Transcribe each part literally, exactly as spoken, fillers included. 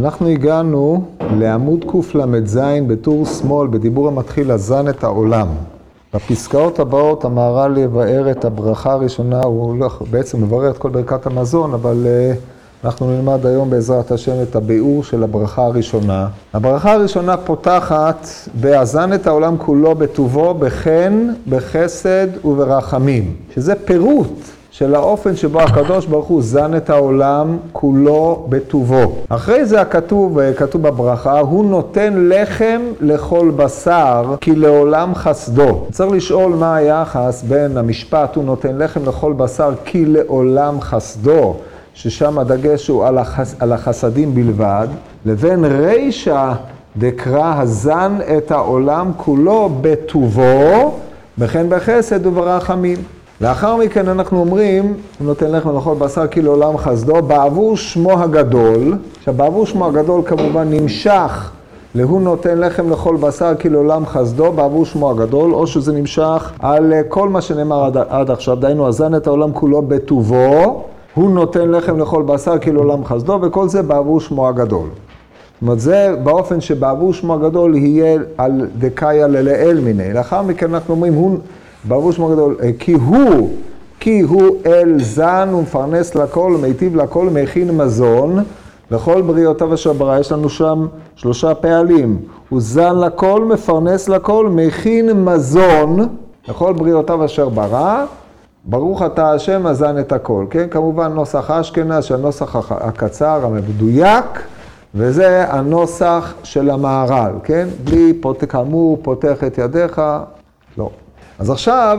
אנחנו הגענו לעמוד קל"ז בטור שמאל, בדיבור המתחיל הזן את העולם. בפסקאות הבאות המהר"ל יבאר את הברכה הראשונה, הוא בעצם מברר את כל ברכת המזון, אבל אנחנו נלמד היום בעזרת השם את הביאור של הברכה הראשונה. הברכה הראשונה פותחת בהזן את העולם כולו בטובו, בחן, בחסד וברחמים, שזה פירוט של האופן שבו הקדוש ברוך הוא זן את העולם כולו בטובו. אחרי זה הכתוב, כתוב בברכה, הוא נותן לחם לכל בשר כי לעולם חסדו. צריך לשאול מה היחס בין המשפט הוא נותן לחם לכל בשר כי לעולם חסדו, ששם הדגש הוא על, החס, על החסדים בלבד, לבין רישא דקרא הזן את העולם כולו בטובו, וכן בחסד וברחמים. לאחר מכן אנחנו אומרים, הוא נותן לחם לכל בשר כי לעולם חסדו, בעבור שמו הגדול, שבעבור שמו הגדול כמובן נמשך, להוא נותן לחם לכל בשר כי לעולם חסדו, בעבור שמו הגדול, או שזה נמשך על כל מה שנאמר עד, עד עכשיו, דהיינו הזן את העולם כולו בטובו, הוא נותן לחם לכל בשר כי לעולם חסדו, וכל זה בעבור שמו הגדול. זאת אומרת, זה באופן שבעבור שמו הגדול יהיה על דקאיה ללאל מיני. לאחר מכן אנחנו אומרים, הוא... בעבור שמו הגדול, כי הוא, כי הוא אל זן ומפרנס לכל, מיטיב לכל, מכין מזון לכל בריאותיו אשר ברא. יש לנו שם שלושה פעלים. הוא זן לכל, מפרנס לכל, מכין מזון לכל בריאותיו אשר ברא. ברוך אתה השם הזן את הכל. כן, כמובן נוסח אשכנז, שהנוסח הקצר, המדויק, וזה הנוסח של המהר"ל, כן? בלי כאמור פותח את ידיך, לא. אז עכשיו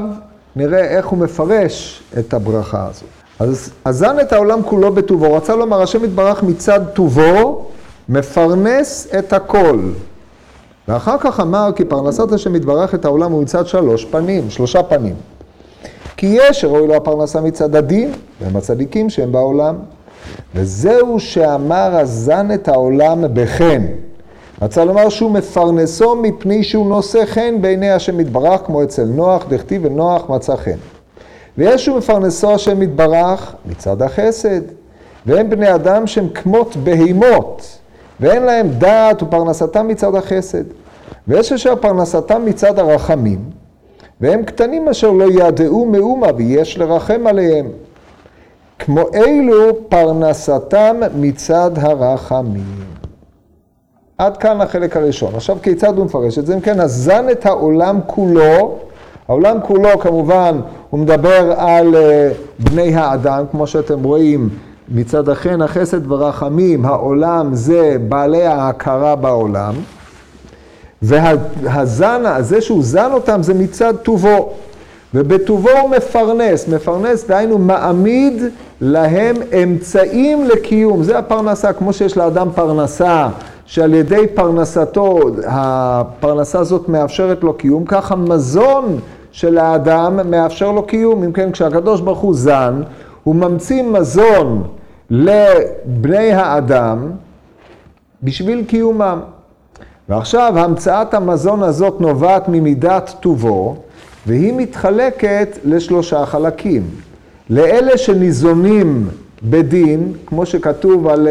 נראה איך הוא מפרש את הברכה הזאת. אז הזן את העולם כולו בטובו. רצה לומר, השם יתברך מצד טובו, מפרנס את הכל. ואחר כך אמר, כי פרנסת השם יתברך את העולם הוא מצד שלוש פנים, שלושה פנים. כי יש שראוי לו הפרנסה מצד הדין, והם הצדיקים שהם בעולם. וזהו שאמר הזן את העולם בחן. רצה לומר שהוא מפרנסו מפני שהוא נושא חן בעיני השם יתברך, כמו אצל נוח, דכתיב ונוח מצא חן. ויש שהוא מפרנסו השם יתברך מצד החסד, והם בני אדם שהם כמות בהימות, ואין להם דעת ופרנסתם מצד החסד. ויש אשר פרנסתם מצד הרחמים, והם קטנים אשר לא ידעו מאומה ויש לרחם עליהם. כמו אילו פרנסתם מצד הרחמים. עד כאן החלק הראשון. עכשיו כיצד הוא מפרש את זה? אם כן, הזן את העולם כולו, העולם כולו כמובן הוא מדבר על בני האדם, כמו שאתם רואים מצד החן, החסד ורחמים, העולם זה בעלי ההכרה בעולם, והזן הזה שהוא זן אותם זה מצד טובו, ובטובו הוא מפרנס, מפרנס דהיינו מעמיד להם אמצעים לקיום, זה הפרנסה, כמו שיש לאדם פרנסה, שעל ידי פרנסתו, הפרנסה הזאת מאפשרת לו קיום, כך המזון של האדם מאפשר לו קיום. אם כן, כשהקדוש ברוך הוא זן, הוא ממציא מזון לבני האדם בשביל קיומם. ועכשיו, המצאת המזון הזאת נובעת ממידת טובו, והיא מתחלקת לשלושה חלקים. לאלה שניזונים בדין, כמו שכתוב על...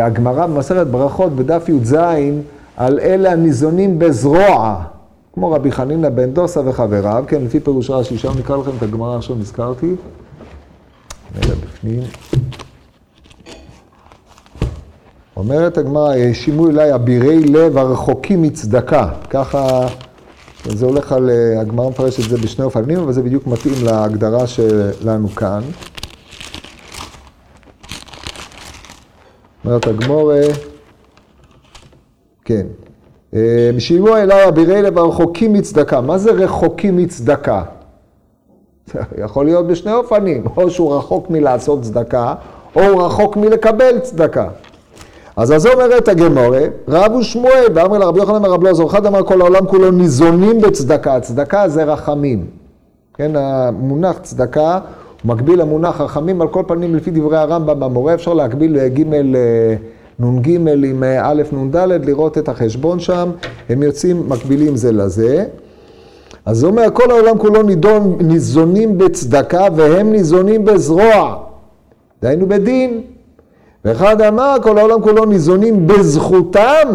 הגמרא במסכת ברכות בדף י"ז על אלה הניזונים בזרוע, כמו רבי חנינא בן דוסא וחבריו, כן, לפי פירוש רש"י, שם נקרא לכם את הגמרא עכשיו נזכרתי. נראה בפנים. אומרת הגמרא, האשימו אליי אבירי לב הרחוקים מצדקה. ככה, זה הולך על, הגמרא מפרש את זה בשני אופנים, אבל זה בדיוק מתאים להגדרה שלנו כאן. אומרת הגמורה, כן, משימו אליו אבירי לב הרחוקים מצדקה. מה זה רחוקים מצדקה? זה יכול להיות בשני אופנים, או שהוא רחוק מלעשות צדקה, או הוא רחוק מלקבל צדקה. אז אז אומרת הגמורה, רבו שמואל, ואמר לרבי יוחנן אמר רב אלעזר, אחד אמר כל העולם כולו ניזונים בצדקה, צדקה זה רחמים. כן, המונח צדקה, מקביל המונח רחמים, על כל פנים לפי דברי הרמב"ם במורה, אפשר להקביל ג' נון ג' עם א' נון ד', לראות את החשבון שם, הם יוצאים מקבילים זה לזה. אז זה אומר, כל העולם כולו נידון, ניזונים בצדקה והם ניזונים בזרוע, דהיינו בדין. ואחד אמר, כל העולם כולו ניזונים בזכותם,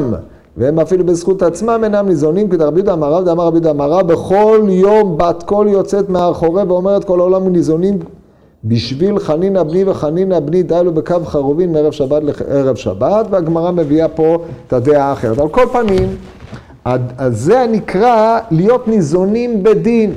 והם אפילו בזכות עצמם אינם ניזונים, כי רבי יהודה אמר, אמר רבי יהודה אמר, בכל יום בת קול יוצאת מאחורי ואומרת, כל העולם ניזונים בשביל חנינה בני וחנינה בני, די לו בקו חרובין מערב שבת לערב שבת, והגמרא מביאה פה את הדעה האחרת. על כל פנים, אז זה נקרא להיות ניזונים בדין.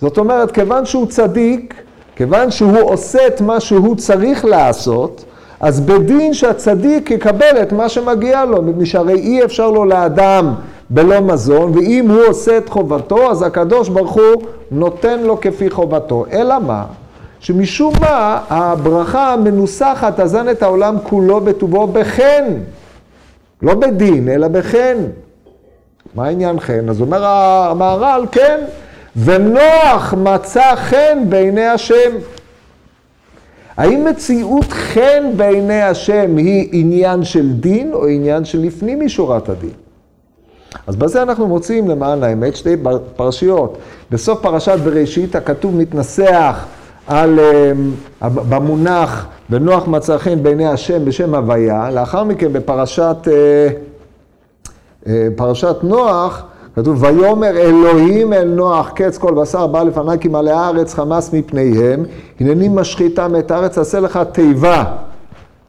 זאת אומרת, כיוון שהוא צדיק, כיוון שהוא עושה את מה שהוא צריך לעשות, אז בדין שהצדיק יקבל את מה שמגיע לו, משהרי אי אפשר לו לאדם בלא מזון, ואם הוא עושה את חובתו, אז הקדוש ברוך הוא נותן לו כפי חובתו. אלא מה? שמשום מה הברכה המנוסחת הזן את העולם כולו בטובו בחן. לא בדין, אלא בחן. מה העניין חן? אז אומר המהר"ל, כן. ונוח מצא חן בעיני השם. האם מציאות חן בעיני השם היא עניין של דין או עניין של לפנים משורת הדין? אז בזה אנחנו מוצאים למען האמת שתי פרשיות. בסוף פרשת בראשית הכתוב מתנסח על, במונח ונוח מצא חן בעיני השם בשם הוויה. לאחר מכן בפרשת פרשת נוח כתוב, ויאמר אלוהים אל נוח, קץ כל בשר בא לפני כי מלא הארץ חמס מפניהם, הנני משחיתם את הארץ, עשה לך תיבה.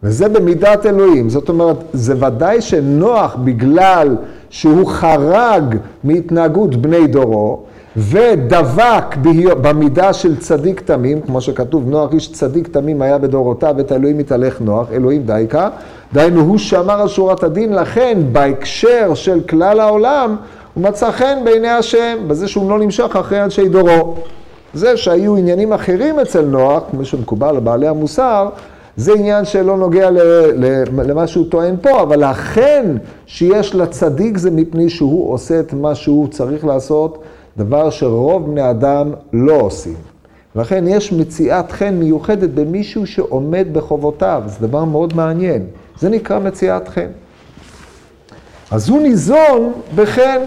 וזה במידת אלוהים. זאת אומרת, זה ודאי שנוח בגלל שהוא חרג מהתנהגות בני דורו, ודבק במידה של צדיק תמים, כמו שכתוב, נוח איש צדיק תמים היה בדורותיו, ואת האלוהים התהלך נוח, אלוהים דייקה, דהיינו הוא שמר על שורת הדין, לכן בהקשר של כלל העולם, הוא מצא חן בעיני השם, בזה שהוא לא נמשך אחרי אנשי דורו. זה שהיו עניינים אחרים אצל נוח, כמו שמקובל לבעלי המוסר, זה עניין שלא נוגע למה שהוא טוען פה, אבל החן שיש לצדיק זה מפני שהוא עושה את מה שהוא צריך לעשות, דבר שרוב בני אדם לא עושים. לכן יש מציאת חן מיוחדת במישהו שעומד בחובותיו, זה דבר מאוד מעניין. זה נקרא מציאת חן. אז הוא ניזון בחן,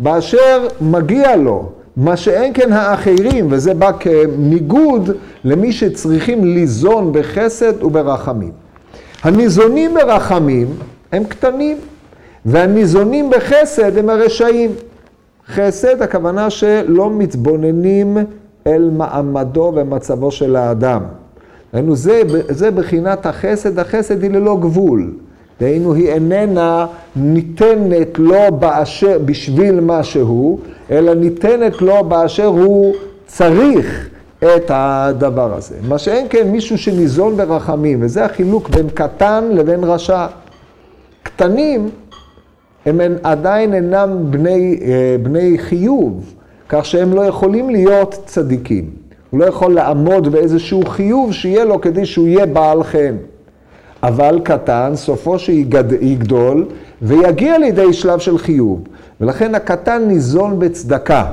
באשר מגיע לו, מה שאין כן האחרים, וזה בא כניגוד למי שצריכים ליזון בחסד וברחמים. הניזונים ברחמים הם קטנים, והניזונים בחסד הם הרשעים. חסד, הכוונה שלא מתבוננים אל מעמדו ומצבו של האדם. היינו, זה, זה בחינת החסד, החסד היא ללא גבול. דהיינו, היא איננה ניתנת לו באשר, בשביל משהו, אלא ניתנת לו באשר הוא צריך את הדבר הזה. מה שאין כן מישהו שניזון ברחמים, וזה החילוק בין קטן לבין רשע. קטנים הם עדיין אינם בני, בני חיוב, כך שהם לא יכולים להיות צדיקים. הוא לא יכול לעמוד באיזשהו חיוב שיהיה לו כדי שהוא יהיה בעל חן. אבל קטן, סופו שיגדול, ויגיע לידי שלב של חיוב. ולכן הקטן ניזון בצדקה.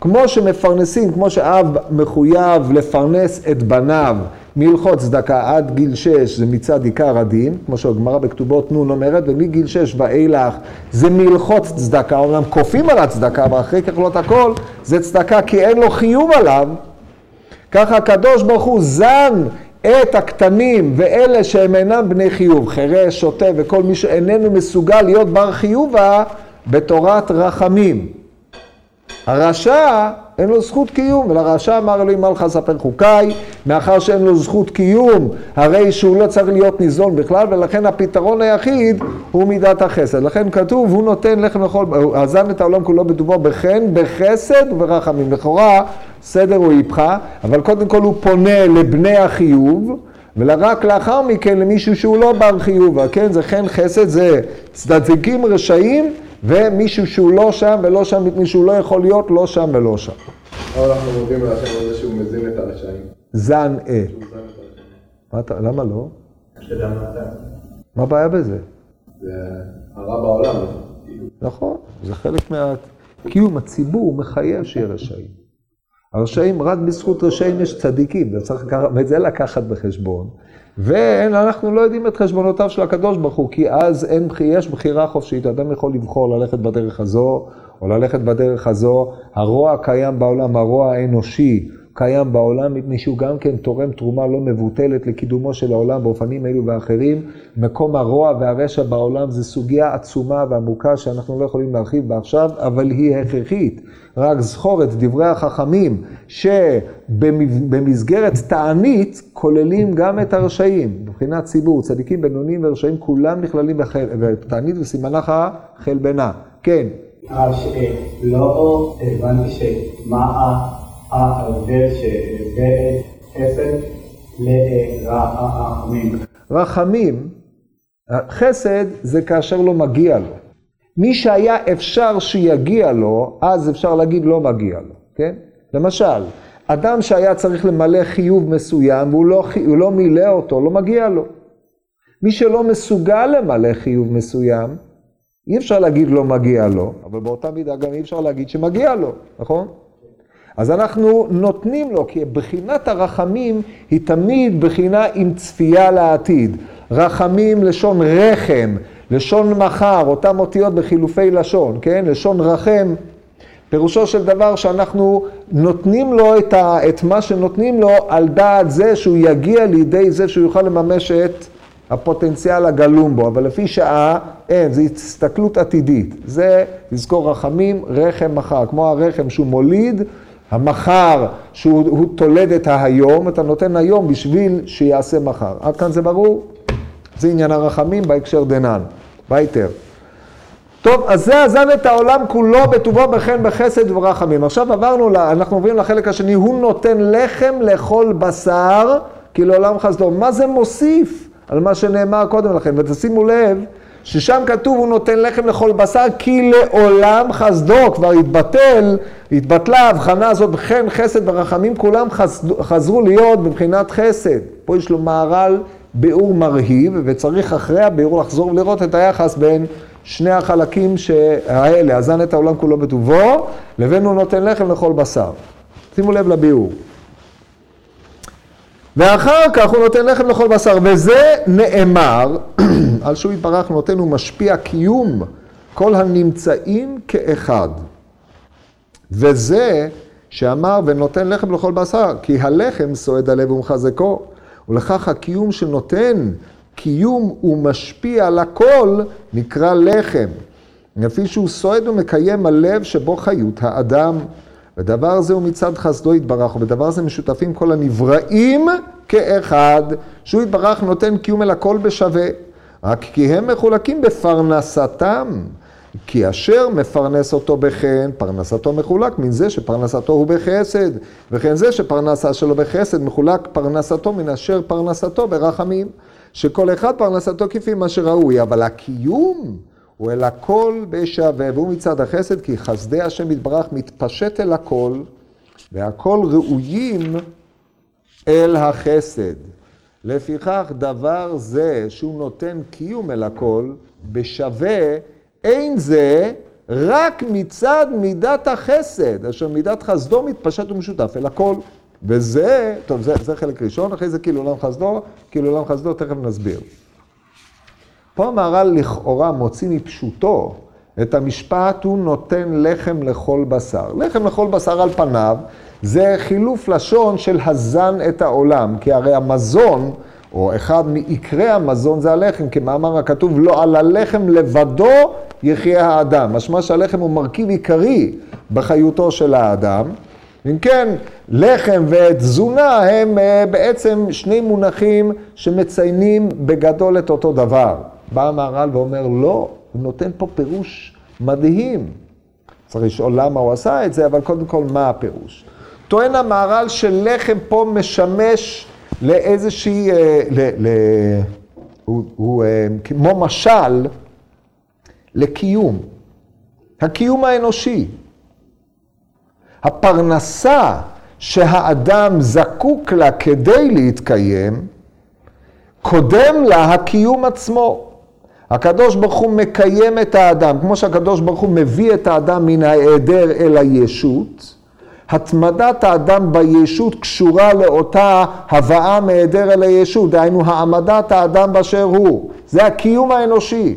כמו שמפרנסים, כמו שאב מחויב לפרנס את בניו מהלכות צדקה עד גיל שש, זה מצד עיקר הדין, כמו שהגמרא בכתובות נון אומרת, ומגיל שש ואילך זה מהלכות צדקה, אומנם כופים על הצדקה, ואחרי כך לא את הכל, זה צדקה כי אין לו חיוב עליו. ככה הקדוש ברוך הוא זן את הקטנים ואלה שהם אינם בני חיוב, חרש, שוטה וכל מי שאיננו מסוגל להיות בר חיובה בתורת רחמים. הרשע אין לו זכות קיום, ולרשע אמר אלוהים מה לך ספר חוקיי, מאחר שאין לו זכות קיום, הרי שהוא לא צריך להיות ניזון בכלל, ולכן הפתרון היחיד הוא מידת החסד. לכן כתוב, הוא נותן לחם לכל, הזן את העולם כולו בטובו בחן, בחסד וברחמים. לכאורה, סדר הוא היפכה, אבל קודם כל הוא פונה לבני החיוב, ורק לאחר מכן למישהו שהוא לא בר חיוב, כן? זה חן חסד, זה צדדיקים רשעים, ומישהו שהוא לא שם ולא שם, מישהו לא יכול להיות, לא שם ולא שם. אבל אנחנו מודים על השם הזה שהוא מזין את הרשעים. זן אה. למה לא? השאלה מעטה. מה הבעיה בזה? זה הרע בעולם. נכון, זה חלק מה... קיום הציבור מחייב שיהיה רשעים. הרשעים, רק בזכות רשעים יש צדיקים, וזה לקחת בחשבון. ואנחנו לא יודעים את חשבונותיו של הקדוש ברוך הוא, כי אז אין, יש בחירה חופשית, אדם יכול לבחור ללכת בדרך הזו, או ללכת בדרך הזו, הרוע קיים בעולם, הרוע האנושי, קיים בעולם, מפני שהוא גם כן תורם תרומה לא מבוטלת לקידומו של העולם באופנים אלו ואחרים. מקום הרוע והרשע בעולם זה סוגיה עצומה ועמוקה שאנחנו לא יכולים להרחיב בה עכשיו, אבל היא הכרחית. רק זכור את דברי החכמים שבמסגרת תענית כוללים גם את הרשעים. מבחינת ציבור, צדיקים בינוניים ורשעים כולם נכללים בתענית וסימנך חל בינה. כן. לא הבנתי שמה ההבדל שבין חסד לרחמים. רחמים, חסד זה כאשר לא מגיע לו. מי שהיה אפשר שיגיע לו, אז אפשר להגיד לא מגיע לו, כן? למשל, אדם שהיה צריך למלא חיוב מסוים, הוא לא, הוא לא מילא אותו, לא מגיע לו. מי שלא מסוגל למלא חיוב מסוים, אי אפשר להגיד לא מגיע לו, אבל באותה מידה גם אי אפשר להגיד שמגיע לו, נכון? אז אנחנו נותנים לו, כי בחינת הרחמים היא תמיד בחינה עם צפייה לעתיד. רחמים לשון רחם, לשון מחר, אותם אותיות בחילופי לשון, כן? לשון רחם, פירושו של דבר שאנחנו נותנים לו את, ה, את מה שנותנים לו על דעת זה שהוא יגיע לידי זה שהוא יוכל לממש את הפוטנציאל הגלום בו, אבל לפי שעה אין, זו הסתכלות עתידית. זה, לזכור רחמים, רחם מחר, כמו הרחם שהוא מוליד, המחר שהוא תולד את ההיום, אתה נותן היום בשביל שיעשה מחר. עד כאן זה ברור? זה עניין הרחמים בהקשר דנן. ביתר. טוב, אז זה הזן את העולם כולו בטובו בחן בחסד ורחמים. עכשיו עברנו, אנחנו עוברים לחלק השני, הוא נותן לחם לכל בשר, כי לעולם חסדו. מה זה מוסיף על מה שנאמר קודם לכן? ותשימו לב, ששם כתוב הוא נותן לחם לכל בשר, כי לעולם חסדו. כבר התבטל, התבטלה ההבחנה הזאת, בחן חסד ורחמים, כולם חזרו להיות מבחינת חסד. פה יש לו מערל ביאור מרהיב, וצריך אחרי הביאור לחזור ולראות את היחס בין שני החלקים האלה, הזן את העולם כולו בטובו, לבין הוא נותן לחם לכל בשר. שימו לב לביאור. ואחר כך הוא נותן לחם לכל בשר, וזה נאמר, על שהוא יתברך נותן ומשפיע קיום כל הנמצאים כאחד. וזה שאמר ונותן לחם לכל בשר, כי הלחם סועד הלב ומחזקו, ולכך הקיום שנותן קיום ומשפיע על הכל נקרא לחם, לפי שהוא סועד ומקיים הלב שבו חיות האדם. בדבר זה הוא מצד חסדו יתברך, ובדבר זה משותפים כל הנבראים כאחד, שהוא יתברך נותן קיום אל הכל בשווה, רק כי הם מחולקים בפרנסתם, כי אשר מפרנס אותו בחן, פרנסתו מחולק מן זה שפרנסתו הוא בחסד, וכן זה שפרנסה שלו בחסד מחולק פרנסתו מן אשר פרנסתו ברחמים, שכל אחד פרנסתו כפי מה שראוי, אבל הקיום הוא אל הכל בשווה, והוא מצד החסד, כי חסדי השם יתברך מתפשט אל הכל, והכל ראויים אל החסד. לפיכך דבר זה שהוא נותן קיום אל הכל בשווה, אין זה רק מצד מידת החסד, אשר מידת חסדו מתפשט ומשותף אל הכל. וזה, טוב, זה, זה חלק ראשון, אחרי זה כאילו עולם חסדו, כאילו עולם חסדו, תכף נסביר. פה המהר"ל לכאורה מוציא מפשוטו את המשפט, הוא נותן לחם לכל בשר. לחם לכל בשר על פניו זה חילוף לשון של הזן את העולם, כי הרי המזון, או אחד מעיקרי המזון זה הלחם, כמאמר הכתוב, לא על הלחם לבדו יחיה האדם. משמע שהלחם הוא מרכיב עיקרי בחיותו של האדם. אם כן, לחם ותזונה הם בעצם שני מונחים שמציינים בגדול את אותו דבר. בא המהר"ל ואומר לא, הוא נותן פה פירוש מדהים. צריך לשאול למה הוא עשה את זה, אבל קודם כל מה הפירוש? טוען המהר"ל שלחם פה משמש לאיזושהי, ל, ל, הוא, הוא כמו משל לקיום, הקיום האנושי. הפרנסה שהאדם זקוק לה כדי להתקיים, קודם לה הקיום עצמו. הקדוש ברוך הוא מקיים את האדם, כמו שהקדוש ברוך הוא מביא את האדם מן ההיעדר אל הישות, התמדת האדם בישות קשורה לאותה הבאה מהיעדר אל הישות, דהיינו העמדת האדם באשר הוא. זה הקיום האנושי.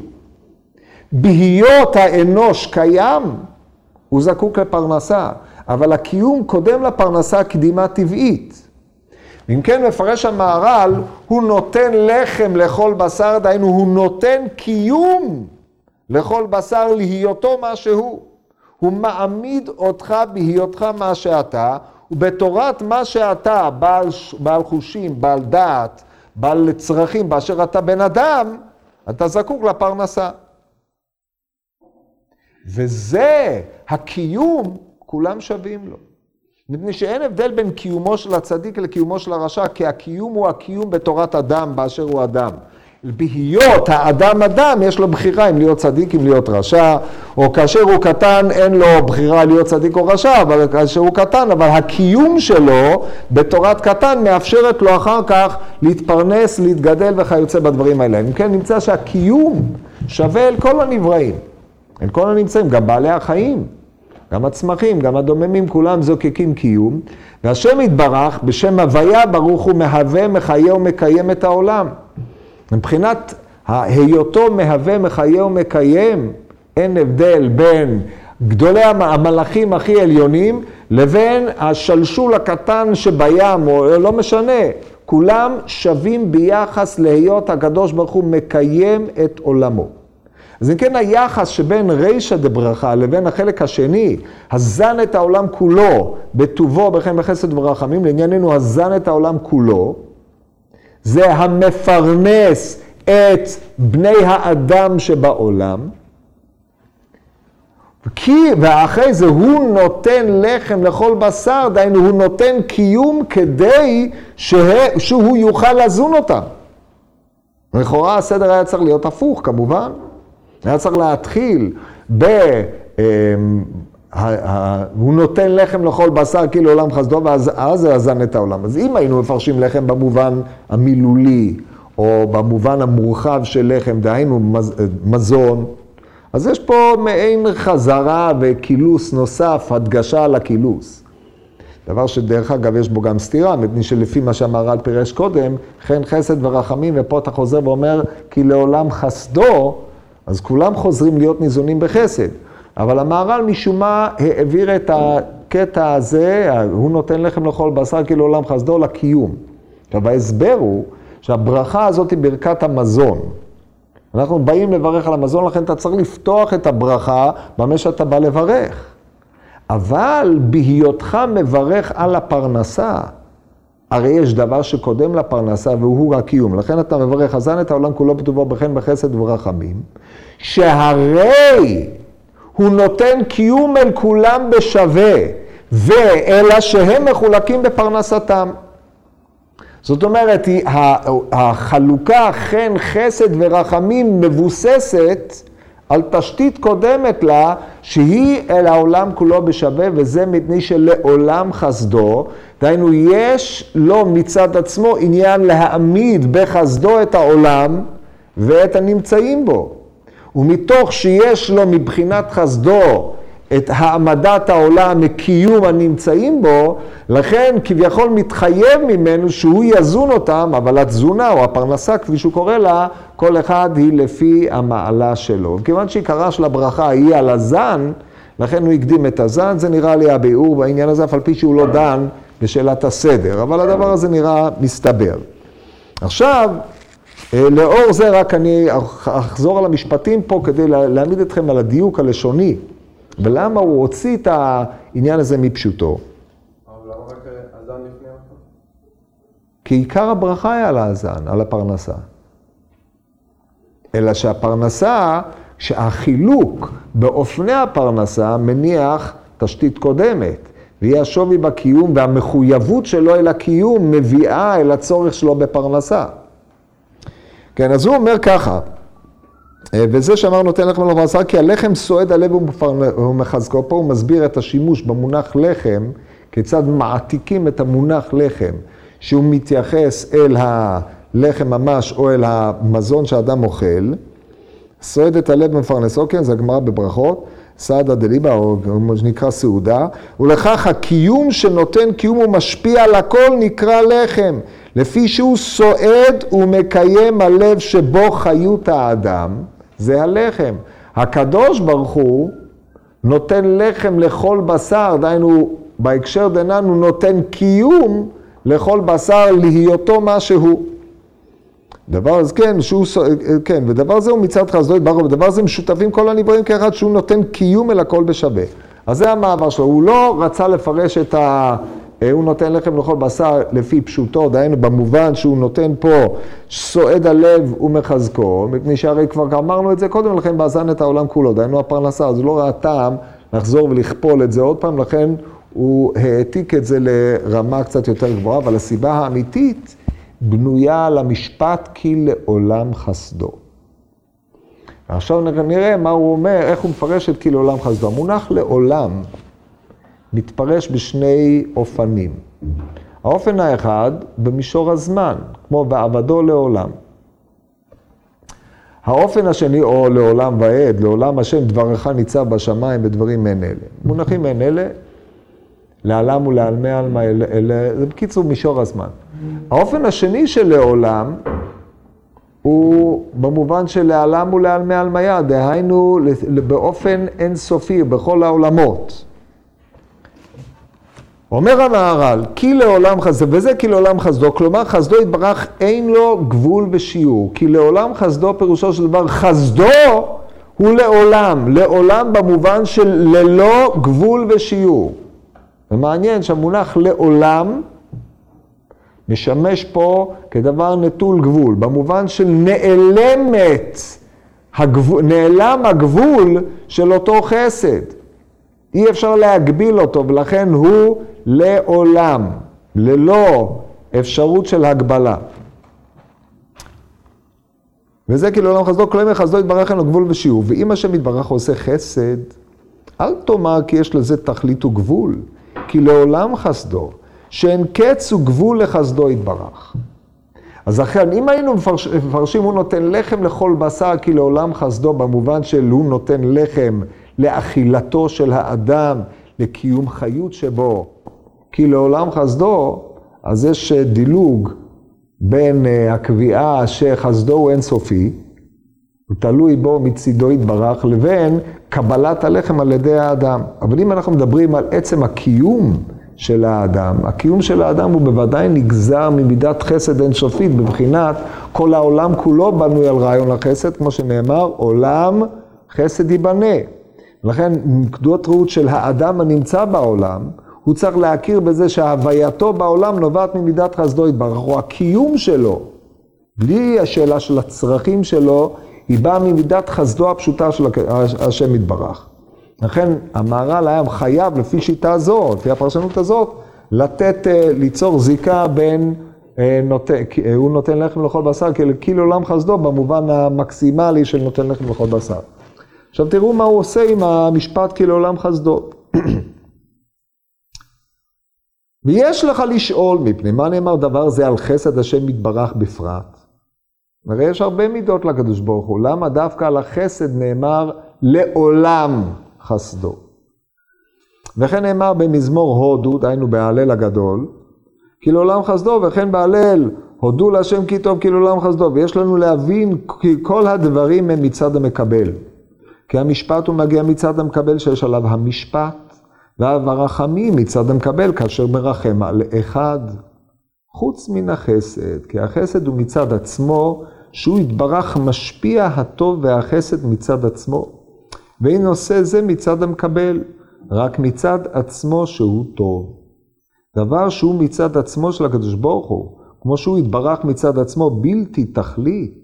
בהיות האנוש קיים, הוא זקוק לפרנסה. אבל הקיום קודם לפרנסה קדימה טבעית. אם כן מפרש המהר"ל, הוא נותן לחם לכל בשר, דהיינו הוא נותן קיום לכל בשר להיותו מה שהוא. הוא מעמיד אותך בהיותך מה שאתה, ובתורת מה שאתה, בעל, בעל חושים, בעל דעת, בעל צרכים, באשר אתה בן אדם, אתה זקוק לפרנסה. וזה הקיום, כולם שווים לו. מפני שאין הבדל בין קיומו של הצדיק לקיומו של הרשע, כי הקיום הוא הקיום בתורת אדם, באשר הוא אדם. בהיות האדם אדם, יש לו בחירה אם להיות צדיק, אם להיות רשע, או כאשר הוא קטן, אין לו בחירה להיות צדיק או רשע, אבל כאשר הוא קטן, אבל הקיום שלו בתורת קטן מאפשרת לו אחר כך להתפרנס, להתגדל וכיוצא בדברים האלה. אם כן, נמצא שהקיום שווה אל כל הנבראים, אל כל הנמצאים, גם בעלי החיים, גם הצמחים, גם הדוממים, כולם זוקקים קיום, והשם יתברך בשם הוויה ברוך הוא מהווה, מחיה ומקיים את העולם. מבחינת היותו מהווה, מחיה ומקיים, אין הבדל בין גדולי המלאכים הכי עליונים לבין השלשול הקטן שבים, או לא משנה, כולם שווים ביחס להיות הקדוש ברוך הוא מקיים את עולמו. אז אם כן, היחס שבין רישא דברכה לבין החלק השני, הזן את העולם כולו, בטובו, ברחמים וחסד ורחמים, לענייננו הזן את העולם כולו, זה המפרנס את בני האדם שבעולם, כי, ואחרי זה הוא נותן לחם לכל בשר, דהיינו הוא נותן קיום כדי שה, שהוא יוכל לזון אותה. לכאורה הסדר היה צריך להיות הפוך כמובן, היה צריך להתחיל ב... הוא נותן לחם לכל בשר כי לעולם חסדו, ואז זה הזן את העולם. אז אם היינו מפרשים לחם במובן המילולי, או במובן המורחב של לחם, דהיינו מזון, אז יש פה מעין חזרה וכילוס נוסף, הדגשה על הכילוס. דבר שדרך אגב יש בו גם סתירה, מפני שלפי מה שהמהר"ל פירש קודם, חן חסד ורחמים, ופה אתה חוזר ואומר, כי לעולם חסדו, אז כולם חוזרים להיות ניזונים בחסד. אבל המהר"ל משום מה העביר את הקטע הזה, הוא נותן לחם לכל בשר כי לעולם חסדו, לקיום. עכשיו ההסבר הוא שהברכה הזאת היא ברכת המזון. אנחנו באים לברך על המזון, לכן אתה צריך לפתוח את הברכה במה שאתה בא לברך. אבל בהיותך מברך על הפרנסה, הרי יש דבר שקודם לפרנסה והוא הקיום. לכן אתה מברך הזן את העולם כולו בטובו בחן בחסד ורחמים, שהרי הוא נותן קיום אל כולם בשווה, ואלא שהם מחולקים בפרנסתם. זאת אומרת, החלוקה חן חסד ורחמים מבוססת על תשתית קודמת לה, שהיא אל העולם כולו בשווה, וזה מפני שלעולם חסדו, דהיינו יש לו מצד עצמו עניין להעמיד בחסדו את העולם ואת הנמצאים בו. ומתוך שיש לו מבחינת חסדו את העמדת העולם, קיום הנמצאים בו, לכן כביכול מתחייב ממנו שהוא יזון אותם, אבל התזונה או הפרנסה, כפי שהוא קורא לה, כל אחד היא לפי המעלה שלו. וכיוון שעיקרה של הברכה היא על הזן, לכן הוא הקדים את הזן, זה נראה לי הביאור בעניין הזה, אף על פי שהוא לא דן בשאלת הסדר, אבל הדבר הזה נראה מסתבר. עכשיו, לאור זה רק אני אחזור על המשפטים פה כדי להעמיד אתכם על הדיוק הלשוני, ולמה הוא הוציא את העניין הזה מפשוטו. אבל למה רק הזן לפני אותו? כי עיקר הברכה היא על הזן, על הפרנסה. אלא שהפרנסה, שהחילוק באופני הפרנסה מניח תשתית קודמת, והיא השווי בקיום והמחויבות שלו אל הקיום מביאה אל הצורך שלו בפרנסה. כן, אז הוא אומר ככה, וזה שאמר נותן לחם לכל בשר, כי הלחם סועד הלב ומחזקו. פה הוא מסביר את השימוש במונח לחם, כיצד מעתיקים את המונח לחם, שהוא מתייחס אל הלחם ממש או אל המזון שאדם אוכל. סועד את הלב ומפרנסו, כן, זה הגמרא בברכות, סעדה דליבה, או נקרא סעודה, ולכך הקיום שנותן קיום ומשפיע על הכל נקרא לחם, לפי שהוא סועד ומקיים הלב שבו חיות האדם, זה הלחם. הקדוש ברוך הוא נותן לחם לכל בשר, דהיינו בהקשר דנן הוא נותן קיום לכל בשר להיותו משהו. דבר אז כן, שהוא, כן, ודבר זה הוא מצד חסדו, ברוך, ודבר זה משותפים כל הנבראים כאחד, שהוא נותן קיום אל הכל בשווה. אז זה המעבר שלו, הוא לא רצה לפרש את ה... הוא נותן לחם לכל בשר לפי פשוטו, דהיינו במובן שהוא נותן פה סועד הלב ומחזקו, מפני שהרי כבר אמרנו את זה קודם לכן בזן את העולם כולו, דהיינו הפרנסה, אז הוא לא ראה טעם לחזור ולכפול את זה עוד פעם, לכן הוא העתיק את זה לרמה קצת יותר גבוהה, אבל הסיבה האמיתית בנויה על המשפט כי לעולם חסדו. עכשיו נראה מה הוא אומר, איך הוא מפרש את כי לעולם חסדו. המונח לעולם מתפרש בשני אופנים. האופן האחד במישור הזמן, כמו בעבדו לעולם. האופן השני, או לעולם ועד, לעולם השם דברך ניצב בשמיים ודברים אין אלה. מונחים אין אלה, לעלם ולעלמי עלמה אלה, זה בקיצור מישור הזמן. האופן השני של לעולם, הוא במובן של לעלם ולעלמי עלמיה, דהיינו באופן אינסופי, בכל העולמות. אומר המהר"ל, כי לעולם חסדו, וזה כי לעולם חסדו, כלומר חסדו יתברך אין לו גבול ושיעור, כי לעולם חסדו פירושו של דבר, חסדו הוא לעולם, לעולם במובן של ללא גבול ושיעור. ומעניין שהמונח לעולם משמש פה כדבר נטול גבול, במובן של נעלמת, הגבול, נעלם הגבול של אותו חסד. אי אפשר להגביל אותו, ולכן הוא לעולם, ללא אפשרות של הגבלה. וזה כי לעולם חסדו, כלומר חסדו יתברך אין לו גבול ושיעור. ואם השם יתברך עושה חסד, אל תאמר כי יש לזה תכלית וגבול, כי לעולם חסדו, שאין קץ וגבול לחסדו יתברך. אז אכן, אם היינו מפרש, מפרשים, הוא נותן לחם לכל בשר, כי לעולם חסדו, במובן של הוא נותן לחם לאכילתו של האדם, לקיום חיות שבו, כי לעולם חסדו, אז יש דילוג בין הקביעה שחסדו הוא אינסופי, הוא תלוי בו מצידו יתברך, לבין קבלת הלחם על ידי האדם. אבל אם אנחנו מדברים על עצם הקיום של האדם, הקיום של האדם הוא בוודאי נגזר ממידת חסד אינסופית, בבחינת כל העולם כולו בנוי על רעיון החסד, כמו שנאמר, עולם חסד ייבנה. לכן, נקודת ראות של האדם הנמצא בעולם, הוא צריך להכיר בזה שהווייתו בעולם נובעת ממידת חסדו יתברך, או הקיום שלו, בלי השאלה של הצרכים שלו, היא באה ממידת חסדו הפשוטה של השם יתברך. לכן, המהר"ל היה חייב, לפי שיטה זו, לפי הפרשנות הזאת, לתת, ליצור זיקה בין, נותן, הוא נותן לחם לכל בשר, כי לעולם חסדו, במובן המקסימלי של נותן לחם לכל בשר. עכשיו תראו מה הוא עושה עם המשפט כי לעולם חסדו. ויש לך לשאול מפני מה נאמר דבר זה על חסד השם יתברך בפרט. הרי יש הרבה מידות לקדוש ברוך הוא. למה דווקא על החסד נאמר לעולם חסדו? וכן נאמר במזמור הודו, דהיינו בהלל הגדול, כי לעולם חסדו, וכן בהלל הודו להשם כי טוב כי לעולם חסדו. ויש לנו להבין כי כל הדברים הם מצד המקבל. כי המשפט הוא מגיע מצד המקבל שיש עליו המשפט, והרחמים מצד המקבל כאשר מרחם על אחד, חוץ מן החסד, כי החסד הוא מצד עצמו, שהוא יתברך משפיע הטוב והחסד מצד עצמו, ואין עושה זה מצד המקבל, רק מצד עצמו שהוא טוב. דבר שהוא מצד עצמו של הקדוש ברוך הוא, כמו שהוא יתברך מצד עצמו בלתי תכלית,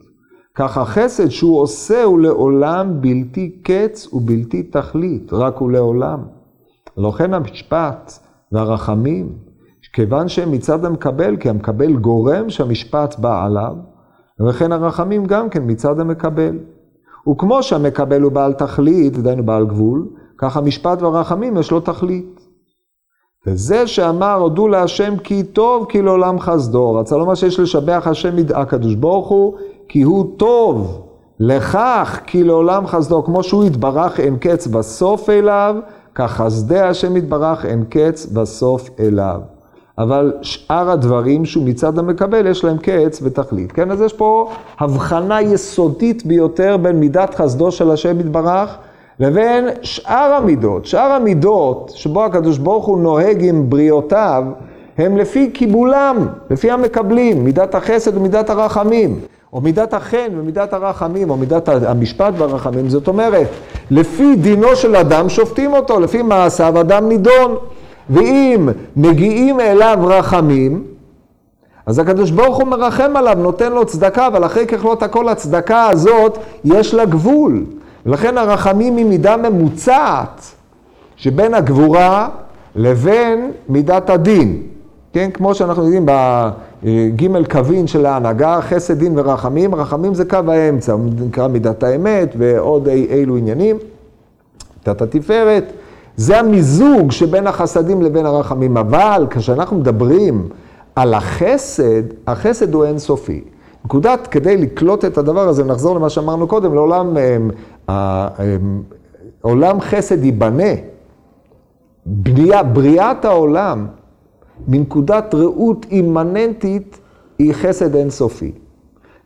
כך החסד שהוא עושה הוא לעולם בלתי קץ ובלתי תכלית, רק הוא לעולם. לכן המשפט והרחמים, כיוון שהם מצד המקבל, כי המקבל גורם שהמשפט בא עליו, וכן הרחמים גם כן מצד המקבל. וכמו שהמקבל הוא בעל תכלית, דהיינו בעל גבול, כך המשפט והרחמים יש לו תכלית. וזה שאמר הודו להשם כי טוב כי לעולם חסדו, רצה לומר שיש לשבח השם הקדוש ברוך הוא, כי הוא טוב לכך כי לעולם חסדו, כמו שהוא יתברך אין קץ בסוף אליו, כך חסדי השם יתברך אין קץ בסוף אליו. אבל שאר הדברים שהוא מצד המקבל יש להם קץ ותכלית. כן, אז יש פה הבחנה יסודית ביותר בין מידת חסדו של השם יתברך לבין שאר המידות. שאר המידות שבו הקדוש ברוך הוא נוהג עם בריאותיו, הם לפי קיבולם, לפי המקבלים, מידת החסד ומידת הרחמים, או מידת החן ומידת הרחמים, או מידת המשפט והרחמים. זאת אומרת, לפי דינו של אדם שופטים אותו, לפי מעשיו אדם נידון. ואם מגיעים אליו רחמים, אז הקדוש ברוך הוא מרחם עליו, נותן לו צדקה, אבל אחרי ככלות הכל הצדקה הזאת יש לה גבול. ולכן הרחמים היא מידה ממוצעת שבין הגבורה לבין מידת הדין. כן, כמו שאנחנו יודעים בג' קווין של ההנהגה, חסד, דין ורחמים. רחמים זה קו האמצע, נקרא מידת האמת ועוד אי, אילו עניינים, מידת התפארת. זה המיזוג שבין החסדים לבין הרחמים. אבל כשאנחנו מדברים על החסד, החסד הוא אינסופי. נקודת, כדי לקלוט את הדבר הזה, נחזור למה שאמרנו קודם, לעולם עולם חסד ייבנה. בנייה, בריאת העולם, מנקודת ראות אימננטית, היא חסד אינסופי.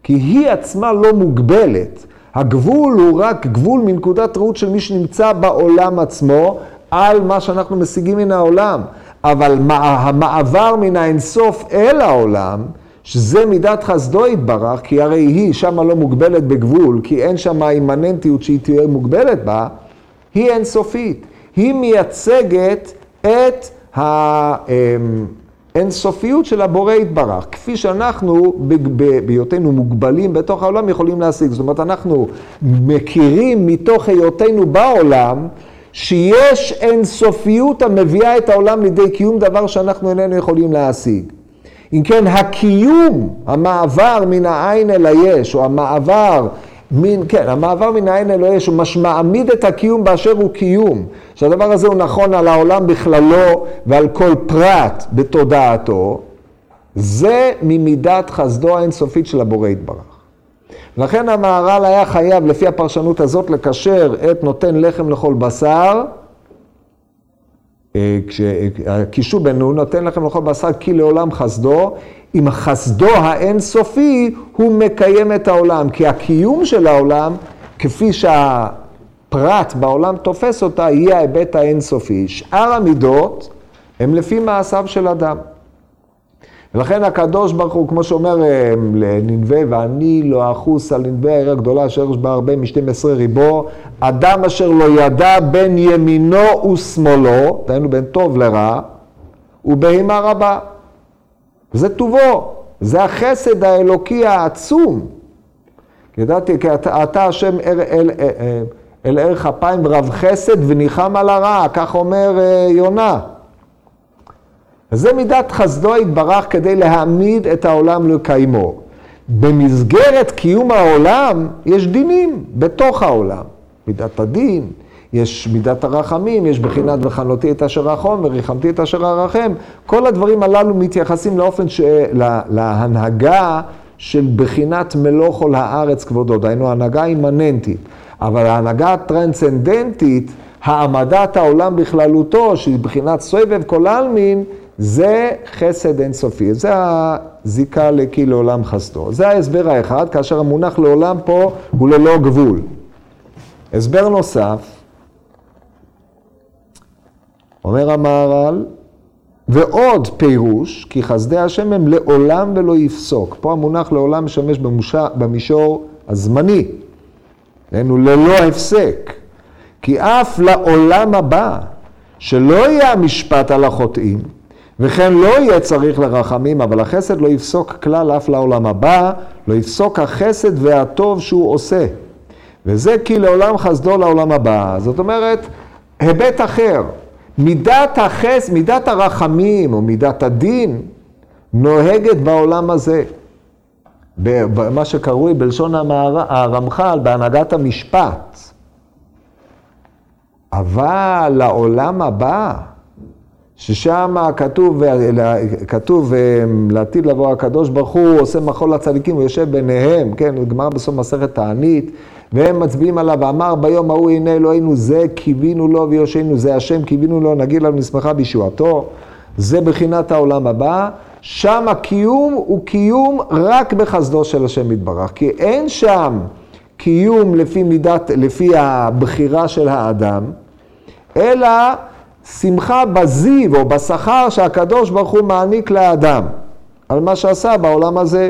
כי היא עצמה לא מוגבלת. הגבול הוא רק גבול מנקודת ראות של מי שנמצא בעולם עצמו, על מה שאנחנו משיגים מן העולם. אבל המעבר מן האינסוף אל העולם, שזה מידת חסדו יתברך, כי הרי היא שמה לא מוגבלת בגבול, כי אין שמה אימננטיות שהיא תהיה מוגבלת בה, היא אינסופית. היא מייצגת את האינסופיות של הבורא יתברך, כפי שאנחנו בהיותנו מוגבלים בתוך העולם יכולים להשיג. זאת אומרת, אנחנו מכירים מתוך היותנו בעולם, שיש אינסופיות המביאה את העולם לידי קיום דבר שאנחנו איננו יכולים להשיג. אם כן, הקיום, המעבר מן העין אל היש, או המעבר מן, כן, המעבר מן העין אל היש, הוא משמעמיד את הקיום באשר הוא קיום. שהדבר הזה הוא נכון על העולם בכללו ועל כל פרט בתודעתו, זה ממידת חסדו האינסופית של הבורא יתברך. לכן המהר"ל היה חייב, לפי הפרשנות הזאת, לקשר את נותן לחם לכל בשר, כשקישו בנו, נותן לחם לכל בשר כי לעולם חסדו, עם חסדו האינסופי הוא מקיים את העולם, כי הקיום של העולם, כפי שהפרט בעולם תופס אותה, היא ההיבט האינסופי. שאר המידות הם לפי מעשיו של אדם. ולכן הקדוש ברוך הוא, כמו שאומר לננווה, ואני לא אחוס על ננווה העיר הגדולה אשר יש בה הרבה מ-שתים עשרה ריבו, אדם אשר לא ידע בין ימינו ושמאלו, דהיינו בין טוב לרע, ובהמה רבה. זה טובו, זה החסד האלוקי העצום. ידעתי, כי אתה, אתה השם אל, אל, אל, אל ערך אפיים רב חסד וניחם על הרע, כך אומר יונה. זה מידת חסדו יתברך כדי להעמיד את העולם לקיימו. במסגרת קיום העולם יש דינים בתוך העולם. מידת הדין, יש מידת הרחמים, יש בחינת וחנותי את אשר רחום וריחמתי את אשר הרחם. כל הדברים הללו מתייחסים לאופן ש... לה... להנהגה של בחינת מלוא כל הארץ כבודו. דהיינו, הנהגה אימננטית, אבל ההנהגה הטרנסנדנטית, העמדת העולם בכללותו, שהיא בחינת סובב כל עלמין, זה חסד אינסופי, זה הזיקה לכי לעולם חסדו. זה ההסבר האחד, כאשר המונח לעולם פה הוא ללא גבול. הסבר נוסף, אומר המהר"ל, ועוד פירוש, כי חסדי השם הם לעולם ולא יפסוק. פה המונח לעולם משמש במישור הזמני, לנו ללא הפסק, כי אף לעולם הבא, שלא יהיה המשפט על החוטאים, וכן לא יהיה צריך לרחמים, אבל החסד לא יפסוק כלל אף לעולם הבא, לא יפסוק החסד והטוב שהוא עושה. וזה כי לעולם חסדו לעולם הבא. זאת אומרת, היבט אחר, מידת החס, מידת הרחמים או מידת הדין, נוהגת בעולם הזה. במה שקרוי בלשון הרמח"ל, בהנהגת המשפט. אבל לעולם הבא, ששם כתוב, כתוב לעתיד לבוא הקדוש ברוך הוא עושה מחול לצדיקים ויושב ביניהם, כן, גמרא בסוף מסכת תענית, והם מצביעים עליו, ואמר ביום ההוא הנה אלוהינו זה קיווינו לו ויושענו, זה השם קיווינו לו, נגיד לנו נשמחה בישועתו. זה בחינת העולם הבא, שם הקיום הוא קיום רק בחסדו של השם יתברך, כי אין שם קיום לפי מידת, לפי הבחירה של האדם, אלא שמחה בזיו או בשכר שהקדוש ברוך הוא מעניק לאדם, על מה שעשה בעולם הזה.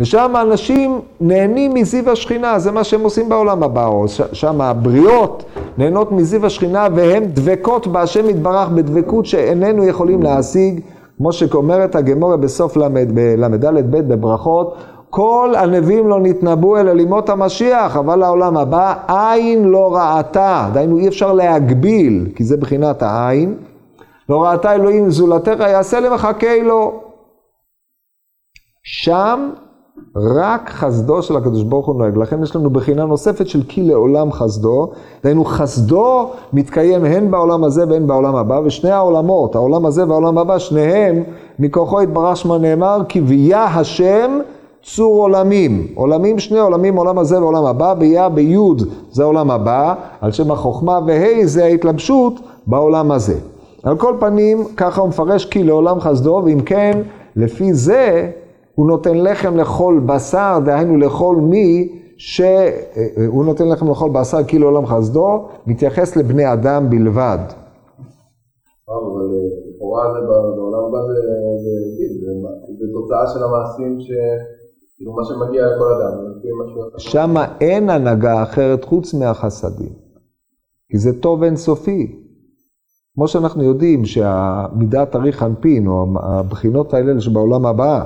ושם האנשים נהנים מזיו השכינה, זה מה שהם עושים בעולם הבא. שם הבריות נהנות מזיו השכינה, והן דבקות בהשם יתברך בדבקות שאיננו יכולים להשיג, כמו שאומרת הגמורה בסוף למד ד' ב' בברכות, כל הנביאים לא נתנבאו אלא לימות המשיח, אבל העולם הבא עין לא ראתה, דהיינו אי אפשר להגביל, כי זה בחינת העין, לא ראתה אלוהים זולתך יעשה למחכה לו. שם רק חסדו של הקדוש ברוך הוא נוהג, לכן יש לנו בחינה נוספת של כי לעולם חסדו, דהיינו חסדו מתקיים הן בעולם הזה והן בעולם הבא, ושני העולמות, העולם הזה והעולם הבא, שניהם מכוחו התברך שמה נאמר, כי ויה השם צור עולמים, עולמים שני עולמים, עולם הזה ועולם הבא, ביה ביוד זה עולם הבא, על שם החוכמה, והי זה ההתלבשות בעולם הזה. על כל פנים, ככה הוא מפרש כי לעולם חסדו, ואם כן, לפי זה הוא נותן לחם לכל בשר, דהיינו לכל מי ש... הוא נותן לחם לכל בשר כי לעולם חסדו, מתייחס לבני אדם בלבד. אבל לכאורה זה בעולם הבא זה תוצאה של המעשים ש... כאילו מה שמגיע לכל אדם. שם אין הנהגה אחרת חוץ מהחסדים. כי זה טוב אינסופי. כמו שאנחנו יודעים שהמידת אריך אנפין, או הבחינות האלה שבעולם הבא,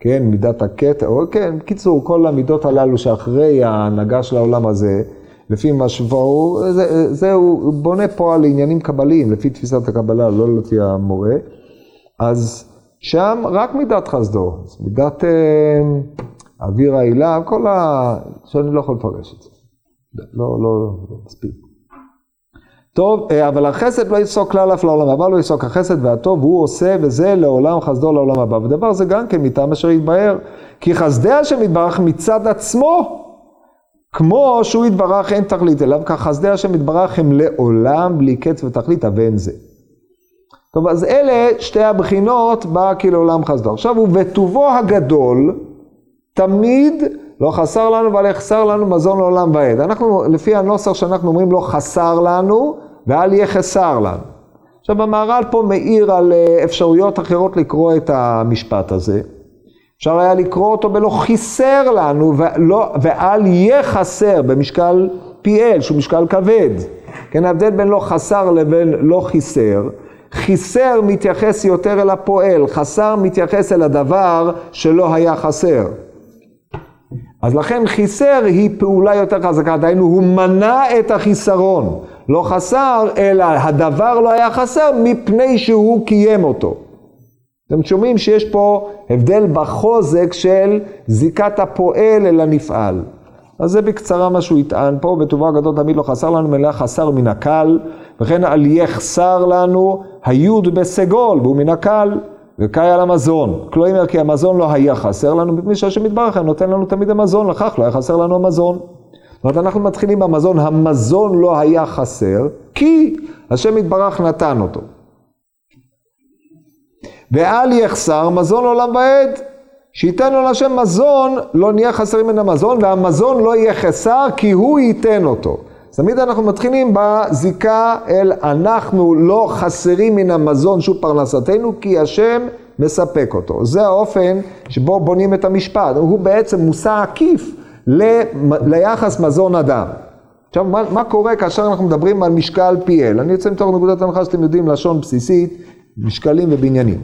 כן, מידת הקטע, או כן, קיצור, כל המידות הללו שאחרי ההנהגה של העולם הזה, לפי מה שבו, זה, זה הוא בונה פה על עניינים קבליים, לפי תפיסת הקבלה, לא לפי המורה. אז שם רק מידת חסדו, מידת אה, אוויר העילה, כל ה... שאני לא יכול לפרש את זה. לא, לא, לא מספיק. טוב, אבל החסד לא יפסוק כלל אף לעולם הבא, לא יפסוק החסד והטוב, הוא עושה וזה לעולם חסדו לעולם הבא. ודבר זה גם כן מטעם אשר יתבהר, כי חסדי השם יתברך מצד עצמו, כמו שהוא יתברך אין תכלית אליו, כך חסדי השם יתברך הם לעולם בלי קץ ותכלית, ואין זה. טוב, אז אלה שתי הבחינות באה כי לעולם חסדו. עכשיו הוא וטובו הגדול, תמיד לא חסר לנו, אבל יחסר לנו מזון לעולם ועד. אנחנו, לפי הנוסח שאנחנו אומרים לו חסר לנו, ואל יהיה חסר לנו. עכשיו, המהר"ל פה מאיר על אפשרויות אחרות לקרוא את המשפט הזה. אפשר היה לקרוא אותו בלא חיסר לנו, ולא, ואל יהיה חסר במשקל פי אל, שהוא משקל כבד. כן, ההבדל בין לא חסר לבין לא חיסר. חיסר מתייחס יותר אל הפועל, חסר מתייחס אל הדבר שלא היה חסר. אז לכן חיסר היא פעולה יותר חזקה, דהיינו הוא מנע את החיסרון, לא חסר אלא הדבר לא היה חסר מפני שהוא קיים אותו. אתם שומעים שיש פה הבדל בחוזק של זיקת הפועל אל הנפעל. אז זה בקצרה מה שהוא יטען פה, וטובו הגדול תמיד לא חסר לנו, מלא חסר מן הקל, וכן על יחסר לנו היוד בסגול, והוא מן הקל. וקאי על המזון, כלומר כי המזון לא היה חסר לנו, מפני שהשם יתברך נותן לנו תמיד המזון, לכך לא היה חסר לנו המזון. זאת אומרת, אנחנו מתחילים במזון, המזון לא היה חסר, כי השם יתברך נתן אותו. ואל יחסר מזון לעולם ועד, שייתן לו לשם מזון, לא נהיה חסרים מן המזון, והמזון לא יהיה חסר, כי הוא ייתן אותו. תמיד אנחנו מתחילים בזיקה אל אנחנו לא חסרים מן המזון שהוא פרנסתנו, כי השם מספק אותו. זה האופן שבו בונים את המשפט. הוא בעצם מושא עקיף ל... ליחס מזון אדם. עכשיו, מה, מה קורה כאשר אנחנו מדברים על משקל פי אל? אני יוצא מתוך נקודת הנחה שאתם יודעים לשון בסיסית, משקלים ובניינים.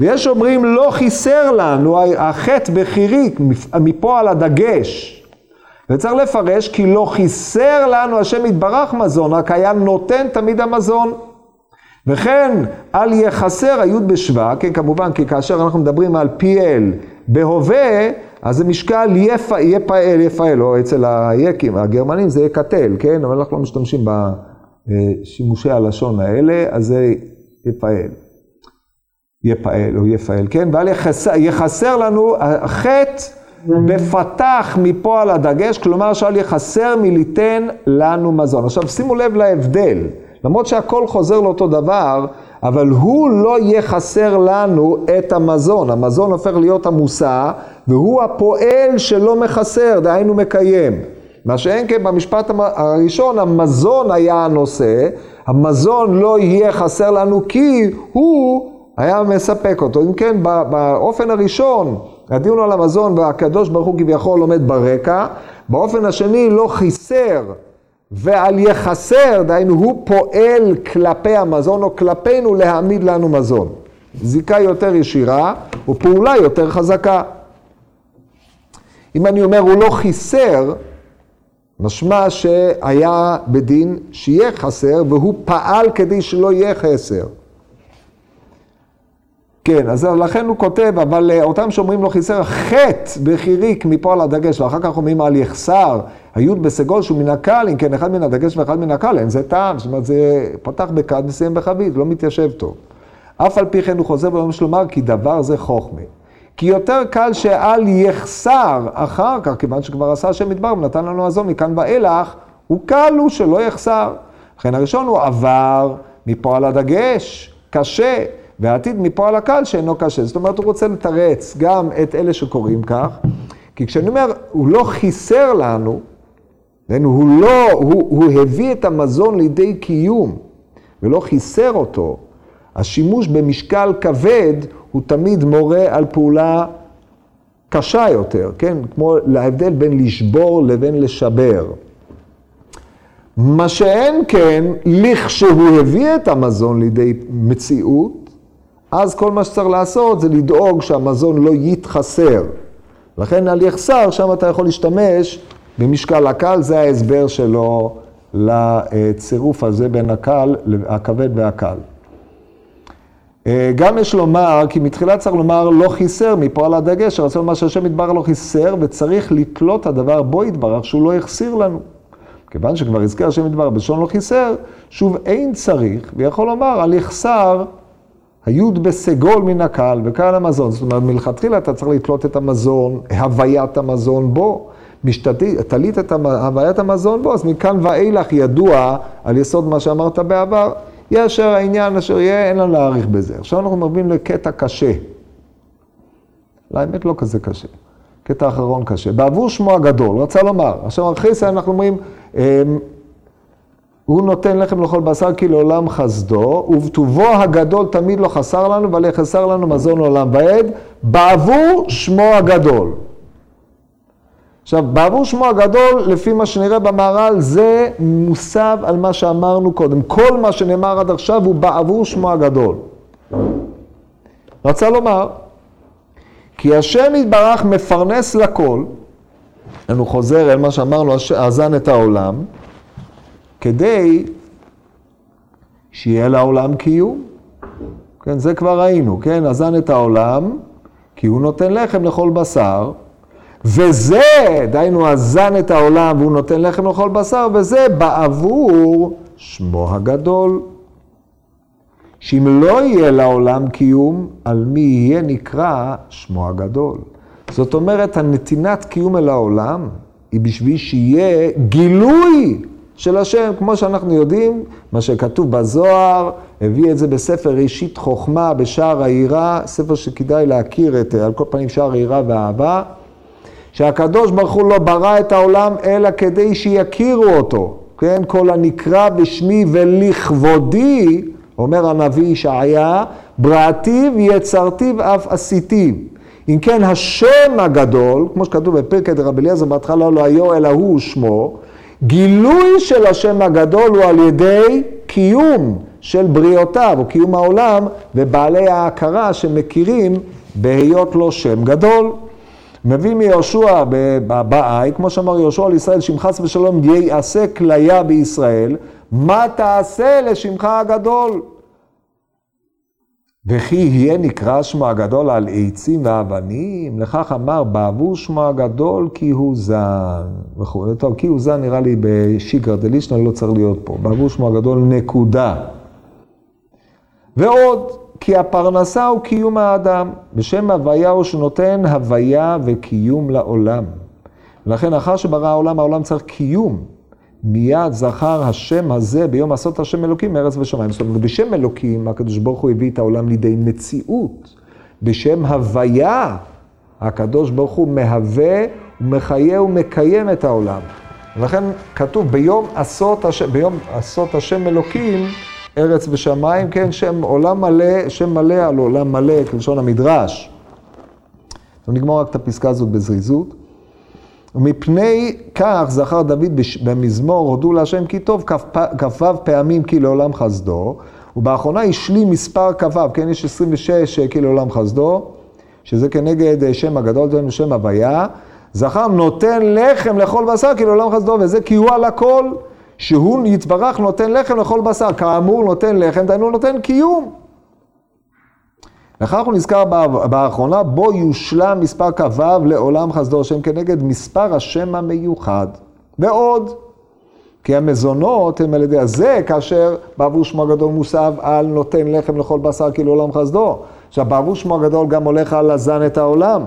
ויש אומרים לא חיסר לנו, החטא בחיריק, מפה על הדגש. וצריך לפרש כי לא חיסר לנו השם יתברך מזון, רק היה נותן תמיד המזון. וכן, אל יחסר היוד בשווה, כן, כמובן, כי כאשר אנחנו מדברים על פי אל בהווה, אז זה משקל יפעל, יפעל, או אצל היקים, הגרמנים זה יקטל, כן? אבל אנחנו לא משתמשים בשימושי הלשון האלה, אז זה יפעל. יפעל או יפעל, כן? ואל יחסר, יחסר לנו החטא, בפתח מפה על הדגש, כלומר שאל יחסר מליתן לנו מזון. עכשיו שימו לב להבדל, למרות שהכל חוזר לאותו דבר, אבל הוא לא יחסר לנו את המזון, המזון הופך להיות המושא, והוא הפועל שלא מחסר, דהיינו מקיים. מה שאין כן במשפט הראשון, המזון היה הנושא, המזון לא יהיה חסר לנו כי הוא היה מספק אותו. אם כן, באופן הראשון, הדיון על המזון והקדוש ברוך הוא כביכול עומד ברקע, באופן השני לא חיסר ועל יחסר, דהיינו הוא פועל כלפי המזון או כלפינו להעמיד לנו מזון. זיקה יותר ישירה ופעולה יותר חזקה. אם אני אומר הוא לא חיסר, משמע שהיה בדין שיהיה חסר והוא פעל כדי שלא יהיה חסר. כן, אז לכן הוא כותב, אבל אותם שאומרים לו חיסר, חטא בחיריק מפה על הדגש, ואחר כך אומרים על יחסר, היוד בסגול שהוא מן הקל, אם כן אחד מן הדגש ואחד מן הקל, אין זה טעם, זאת אומרת זה פתח בקד וסיים בחבית, לא מתיישב טוב. אף על פי כן הוא חוזר ואומר שלומר, כי דבר זה חוכמה. כי יותר קל שעל יחסר אחר כך, כיוון שכבר עשה השם מדבר ונתן לנו הזו מכאן ואילך, הוא קל הוא שלא יחסר. לכן הראשון הוא עבר מפה על הדגש, קשה. והעתיד מפה על הקהל שאינו קשה. זאת אומרת, הוא רוצה לתרץ גם את אלה שקוראים כך, כי כשאני אומר, הוא לא חיסר לנו, הוא, לא, הוא, הוא הביא את המזון לידי קיום, ולא חיסר אותו. השימוש במשקל כבד, הוא תמיד מורה על פעולה קשה יותר, כן? כמו להבדל בין לשבור לבין לשבר. מה שאין כן, לכשהוא הביא את המזון לידי מציאות, אז כל מה שצריך לעשות זה לדאוג שהמזון לא יתחסר. לכן על יחסר, שם אתה יכול להשתמש במשקל הקל, זה ההסבר שלו לצירוף הזה בין הקל, הכבד והקל. גם יש לומר, כי מתחילה צריך לומר לא חיסר מפה על הדגש, שרצה לומר שהשם יתברך לא חיסר וצריך לקלוט הדבר בו יתברך שהוא לא יחסיר לנו. כיוון שכבר הזכיר השם יתברך בשון לא חיסר, שוב אין צריך ויכול לומר על יחסר, היוד בסגול מן הקהל וקהל המזון, זאת אומרת מלכתחילה אתה צריך לתלות את המזון, הוויית המזון בו, תלית את הוויית המזון בו, אז מכאן ואילך ידוע על יסוד מה שאמרת בעבר, יהיה אשר העניין אשר יהיה, אין לנו להאריך בזה. עכשיו אנחנו מרבים לקטע קשה, לאמת לא כזה קשה, קטע אחרון קשה, בעבור שמו הגדול, רצה לומר, עכשיו אחרי אנחנו אומרים, הוא נותן לחם לכל בשר כי לעולם חסדו, ובטובו הגדול תמיד לא חסר לנו, אבל יחסר לנו מזון לעולם ועד, בעבור שמו הגדול. עכשיו, בעבור שמו הגדול, לפי מה שנראה במערל, זה מוסב על מה שאמרנו קודם. כל מה שנאמר עד עכשיו הוא בעבור שמו הגדול. רצה לומר, כי השם יתברך מפרנס לכל, אנו חוזר אל מה שאמרנו, הזן את העולם, כדי שיהיה לעולם קיום. כן, זה כבר ראינו, כן? הזן את העולם, כי הוא נותן לחם לכל בשר, וזה, דיינו, הזן את העולם, והוא נותן לחם לכל בשר, וזה בעבור שמו הגדול. שאם לא יהיה לעולם קיום, על מי יהיה נקרא שמו הגדול. זאת אומרת, הנתינת קיום אל העולם, היא בשביל שיהיה גילוי, של השם, כמו שאנחנו יודעים, מה שכתוב בזוהר, הביא את זה בספר ראשית חוכמה בשער העירה, ספר שכדאי להכיר את, על כל פנים שער העירה והאהבה, שהקדוש ברוך הוא לא ברא את העולם, אלא כדי שיכירו אותו. כן, כל הנקרא בשמי ולכבודי, אומר הנביא ישעיה, בראתיו יצרתיו אף עשיתיו. אם כן, השם הגדול, כמו שכתוב בפרק רבי אליעזר, בהתחלה לא היה אלא הוא שמו, גילוי של השם הגדול הוא על ידי קיום של בריאותיו, הוא קיום העולם ובעלי ההכרה שמכירים בהיות לו שם גדול. מביא מיהושע בבאי, כמו שאמר יהושע על ישראל, שמחס ושלום יעשה כליה בישראל, מה תעשה לשמך הגדול? וכי יהיה נקרא שמו הגדול על עצים ואבנים, לכך אמר בעבור שמו הגדול כי הוא זן. וכו', טוב, כי הוא זן נראה לי בשיגר דלישנה, לא צריך להיות פה. בעבור שמו הגדול נקודה. ועוד, כי הפרנסה הוא קיום האדם, בשם הוויה הוא שנותן הוויה וקיום לעולם. ולכן אחר שברא העולם, העולם צריך קיום. מיד זכר השם הזה ביום עשות השם אלוקים מארץ ושמיים. זאת אומרת, בשם אלוקים, הקדוש ברוך הוא הביא את העולם לידי מציאות. בשם הוויה, הקדוש ברוך הוא מהווה, מחיה ומקיים את העולם. ולכן כתוב ביום עשות השם, ביום עשות השם אלוקים, ארץ ושמיים, כן, שם עולם מלא, שם מלא על עולם מלא, כלשון המדרש. נגמור רק את הפסקה הזאת בזריזות. ומפני כך זכר דוד במזמור, הודו להשם כי טוב, כ"ו פעמים כי לעולם חסדו, ובאחרונה השלים מספר כ"ו, כן, יש עשרים ושש כי לעולם חסדו, שזה כנגד שם הגדול שלנו, שם הוויה, זכר נותן לחם לכל בשר כי לעולם חסדו, וזה כי הוא על הכל, שהוא יתברך נותן לחם לכל בשר, כאמור נותן לחם, דיינו נותן קיום. לכך הוא נזכר באחרונה, בו יושלם מספר כ"ו לעולם חסדו השם כנגד מספר השם המיוחד. ועוד, כי המזונות הם על ידי הזה, כאשר בעבור שמו הגדול מוסב על נותן לחם לכל בשר כי לעולם חסדו. עכשיו, בעבור שמו הגדול גם הולך על הזן את העולם,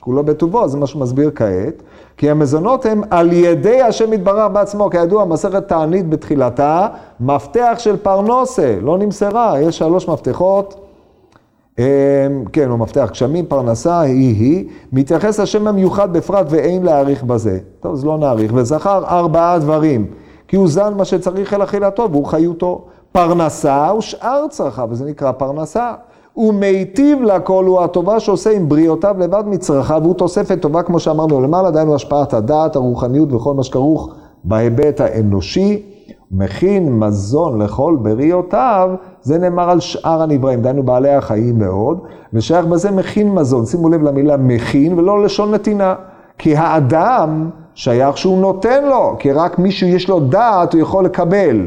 כולו בטובו, זה מה שמסביר כעת. כי המזונות הם על ידי השם יתברך בעצמו, כידוע, מסכת תענית בתחילתה, מפתח של פרנסה, לא נמסרה, יש שלוש מפתחות, כן, הוא מפתח גשמים, פרנסה, היא היא, מתייחס השם המיוחד בפרט ואין להאריך בזה. טוב, אז לא נאריך. וזכר ארבעה דברים, כי הוא זן מה שצריך אל אכילתו, והוא חיותו. פרנסה ושאר צרכיו, וזה נקרא פרנסה. הוא מיטיב לכל, הוא הטובה שעושה עם בריאותיו לבד מצרכיו, והוא תוספת טובה, כמו שאמרנו, למעלה דיינו השפעת הדעת, הרוחניות וכל מה שכרוך בהיבט האנושי. מכין מזון לכל בריאותיו, זה נאמר על שאר הנבראים, דיינו בעלי החיים מאוד, ושייך בזה מכין מזון, שימו לב למילה מכין ולא לשון נתינה, כי האדם שייך שהוא נותן לו, כי רק מישהו יש לו דעת הוא יכול לקבל,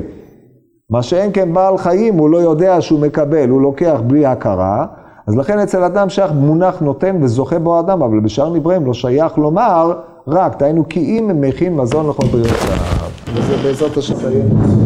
מה שאין כן בעל חיים הוא לא יודע שהוא מקבל, הוא לוקח בלי הכרה, אז לכן אצל אדם שייך מונח נותן וזוכה בו האדם, אבל בשאר נבראים לא שייך לומר רק, דיינו כי אם מכין מזון לכל בריאותיו. וזה בעזרת השם.